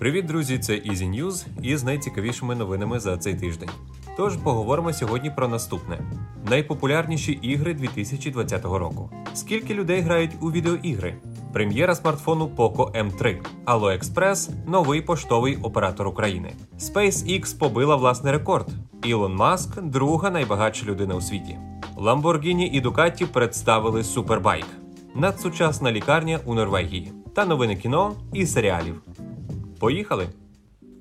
Привіт, друзі, це Ізі Ньюз із найцікавішими новинами за цей тиждень. Тож поговоримо сьогодні про наступне. Найпопулярніші ігри 2020 року. Скільки людей грають у відеоігри? Прем'єра смартфону Poco M3. Allo Express – новий поштовий оператор України. SpaceX побила власний рекорд. Ілон Маск – друга найбагатша людина у світі. Lamborghini і Ducati представили супербайк. Надсучасна лікарня у Норвегії. Та новини кіно і серіалів. Поїхали!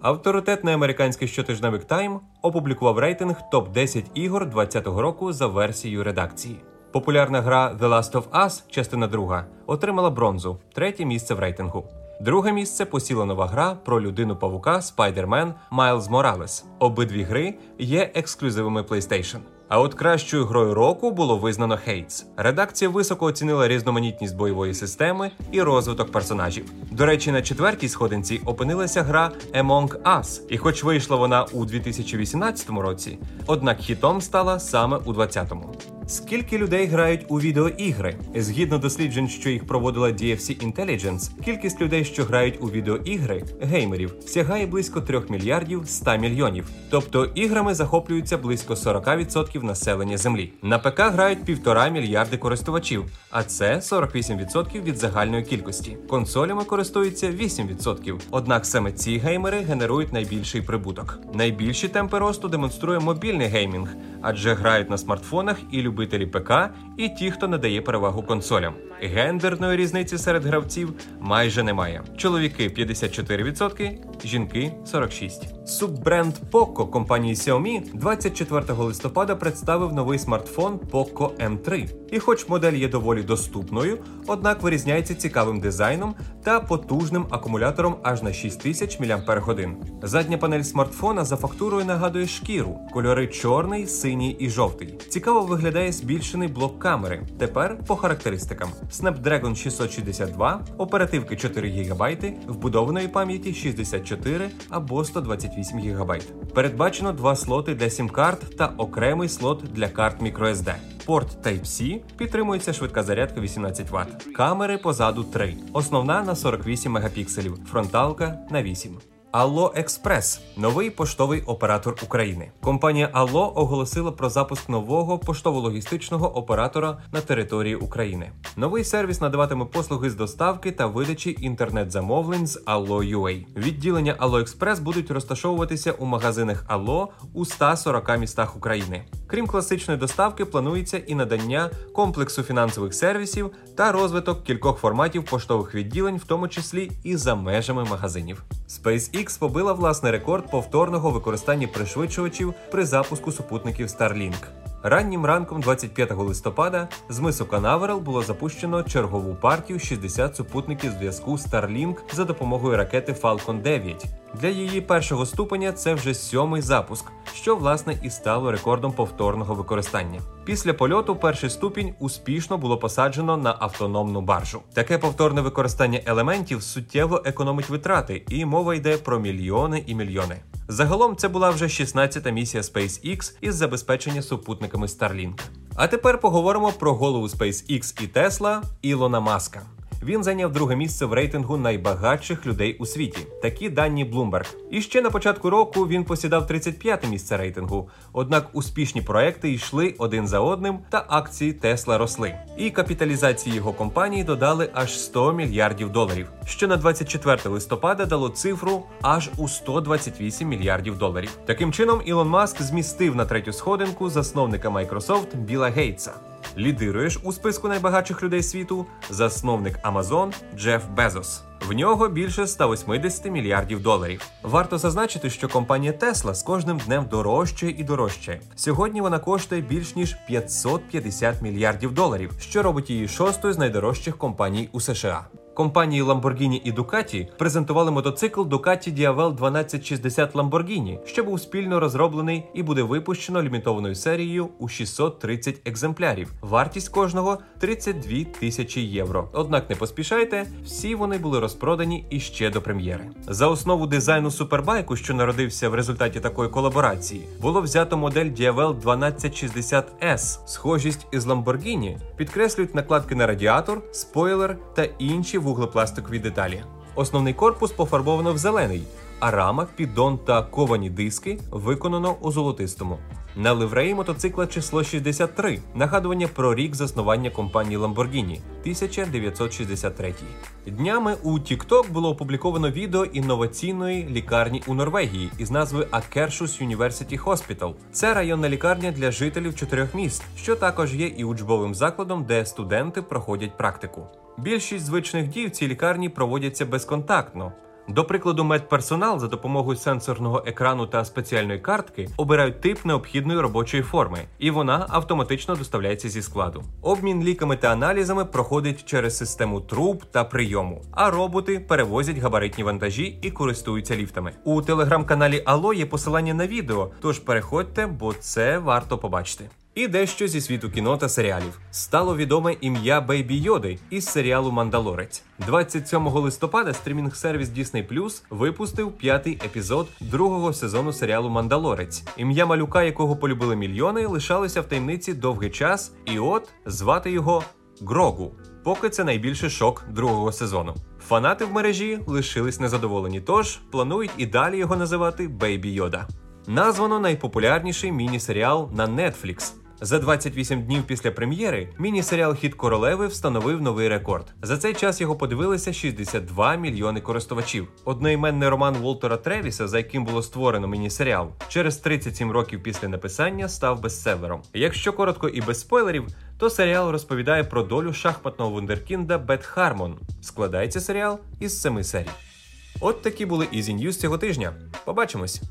Авторитетний американський щотижневик Time опублікував рейтинг топ-10 ігор 2020 року за версією редакції. Популярна гра The Last of Us, частина 2, отримала бронзу, третє місце в рейтингу. Друге місце посіла нова гра про людину-павука Spider-Man Miles Morales. Обидві гри є ексклюзивами PlayStation. А от кращою грою року було визнано Hades. Редакція високо оцінила різноманітність бойової системи і розвиток персонажів. До речі, на четвертій сходинці опинилася гра Among Us, і хоч вийшла вона у 2018 році, однак хітом стала саме у 2020-му. Скільки людей грають у відеоігри? Згідно досліджень, що їх проводила DFC Intelligence, кількість людей, що грають у відеоігри, геймерів, сягає близько 3 мільярдів 100 мільйонів. Тобто іграми захоплюються близько 40% населення Землі. На ПК грають 1,5 мільярди користувачів, а це 48% від загальної кількості. Консолями користуються 8%, однак саме ці геймери генерують найбільший прибуток. Найбільші темпи росту демонструє мобільний геймінг, адже грають на смартфонах і любителі ПК, і ті, хто надає перевагу консолям. Гендерної різниці серед гравців майже немає. Чоловіки – 54%, жінки – 46%. Суббренд Poco компанії Xiaomi 24 листопада представив новий смартфон Poco M3. І хоч модель є доволі доступною, однак вирізняється цікавим дизайном та потужним акумулятором аж на 6000 мАч. Задня панель смартфона за фактурою нагадує шкіру, кольори чорний, синій і жовтий. Цікаво виглядає збільшений блок камери. Тепер по характеристикам. Snapdragon 662, оперативки 4 ГБ, вбудованої пам'яті 64 або 128 ГБ. Передбачено 2 слоти для сім-карт та окремий слот для карт microSD. Порт Type-C, підтримується швидка зарядка 18 Вт. Камери позаду 3. Основна на 48 мегапікселів, фронталка на 8. Allo Express – новий поштовий оператор України. Компанія Allo оголосила про запуск нового поштово-логістичного оператора на території України. Новий сервіс надаватиме послуги з доставки та видачі інтернет-замовлень з Allo.ua. Відділення Allo Express будуть розташовуватися у магазинах Allo у 140 містах України. Крім класичної доставки, планується і надання комплексу фінансових сервісів та розвиток кількох форматів поштових відділень, в тому числі і за межами магазинів. SpaceX побила власний рекорд повторного використання пришвидшувачів при запуску супутників Starlink. Раннім ранком 25 листопада з мису Канаверал було запущено чергову партію 60 супутників зв'язку Starlink за допомогою ракети Falcon 9. Для її першого ступеня це вже 7-й запуск, що, власне, і стало рекордом повторного використання. Після польоту перший ступінь успішно було посаджено на автономну баржу. Таке повторне використання елементів суттєво економить витрати, і мова йде про мільйони і мільйони. Загалом це була вже 16-та місія SpaceX із забезпечення супутниками Starlink. А тепер поговоримо про голову SpaceX і Tesla Ілона Маска. Він зайняв друге місце в рейтингу найбагатших людей у світі. Такі дані Bloomberg. І ще на початку року він посідав 35-те місце рейтингу. Однак успішні проекти йшли один за одним, та акції Tesla росли. І капіталізації його компанії додали аж 100 мільярдів доларів, що на 24 листопада дало цифру аж у 128 мільярдів доларів. Таким чином, Ілон Маск змістив на третю сходинку засновника Microsoft Білла Гейтса. Лідируєш у списку найбагатших людей світу засновник Amazon Джеф Безос. В нього більше 180 мільярдів доларів. Варто зазначити, що компанія Tesla з кожним днем дорожчає і дорожчає. Сьогодні вона коштує більш ніж 550 мільярдів доларів, що робить її 6-ю з найдорожчих компаній у США. Компанії Lamborghini і Ducati презентували мотоцикл Ducati Diavel 1260 Lamborghini, що був спільно розроблений і буде випущено лімітованою серією у 630 екземплярів. Вартість кожного – 32 тисячі євро. Однак не поспішайте, всі вони були розпродані іще до прем'єри. За основу дизайну супербайку, що народився в результаті такої колаборації, було взято модель Diavel 1260S. Схожість із Lamborghini підкреслюють накладки на радіатор, спойлер та інші вуглепластикові деталі. Основний корпус пофарбовано в зелений, а рама, піддон та ковані диски виконано у золотистому. На ливреї мотоцикла число 63, нагадування про рік заснування компанії Lamborghini – 1963. Днями у TikTok було опубліковано відео інноваційної лікарні у Норвегії із назви Akershus University Hospital. Це районна лікарня для жителів 4 міст, що також є і учбовим закладом, де студенти проходять практику. Більшість звичних дій в цій лікарні проводяться безконтактно. До прикладу, медперсонал за допомогою сенсорного екрану та спеціальної картки обирають тип необхідної робочої форми, і вона автоматично доставляється зі складу. Обмін ліками та аналізами проходить через систему труб та прийому, а роботи перевозять габаритні вантажі і користуються ліфтами. У телеграм-каналі Allo є посилання на відео, тож переходьте, бо це варто побачити. І дещо зі світу кіно та серіалів. Стало відоме ім'я Бейбі Йоди із серіалу «Мандалорець». 27 листопада стрімінг-сервіс Disney Plus випустив 5-й епізод 2-го сезону серіалу «Мандалорець». Ім'я малюка, якого полюбили мільйони, лишалося в таємниці довгий час, і от звати його Грогу. Поки це найбільший шок 2-го сезону. Фанати в мережі лишились незадоволені, тож планують і далі його називати Бейбі Йода. Названо найпопулярніший міні-серіал на Netflix. За 28 днів після прем'єри міні-серіал «Хід королеви» встановив новий рекорд. За цей час його подивилися 62 мільйони користувачів. Одноіменний роман Волтера Тревіса, за яким було створено міні-серіал, через 37 років після написання став бестселером. Якщо коротко і без спойлерів, то серіал розповідає про долю шахматного вундеркінда Бет Хармон. Складається серіал із 7 серій. От такі були Ізі Ньюз цього тижня. Побачимось!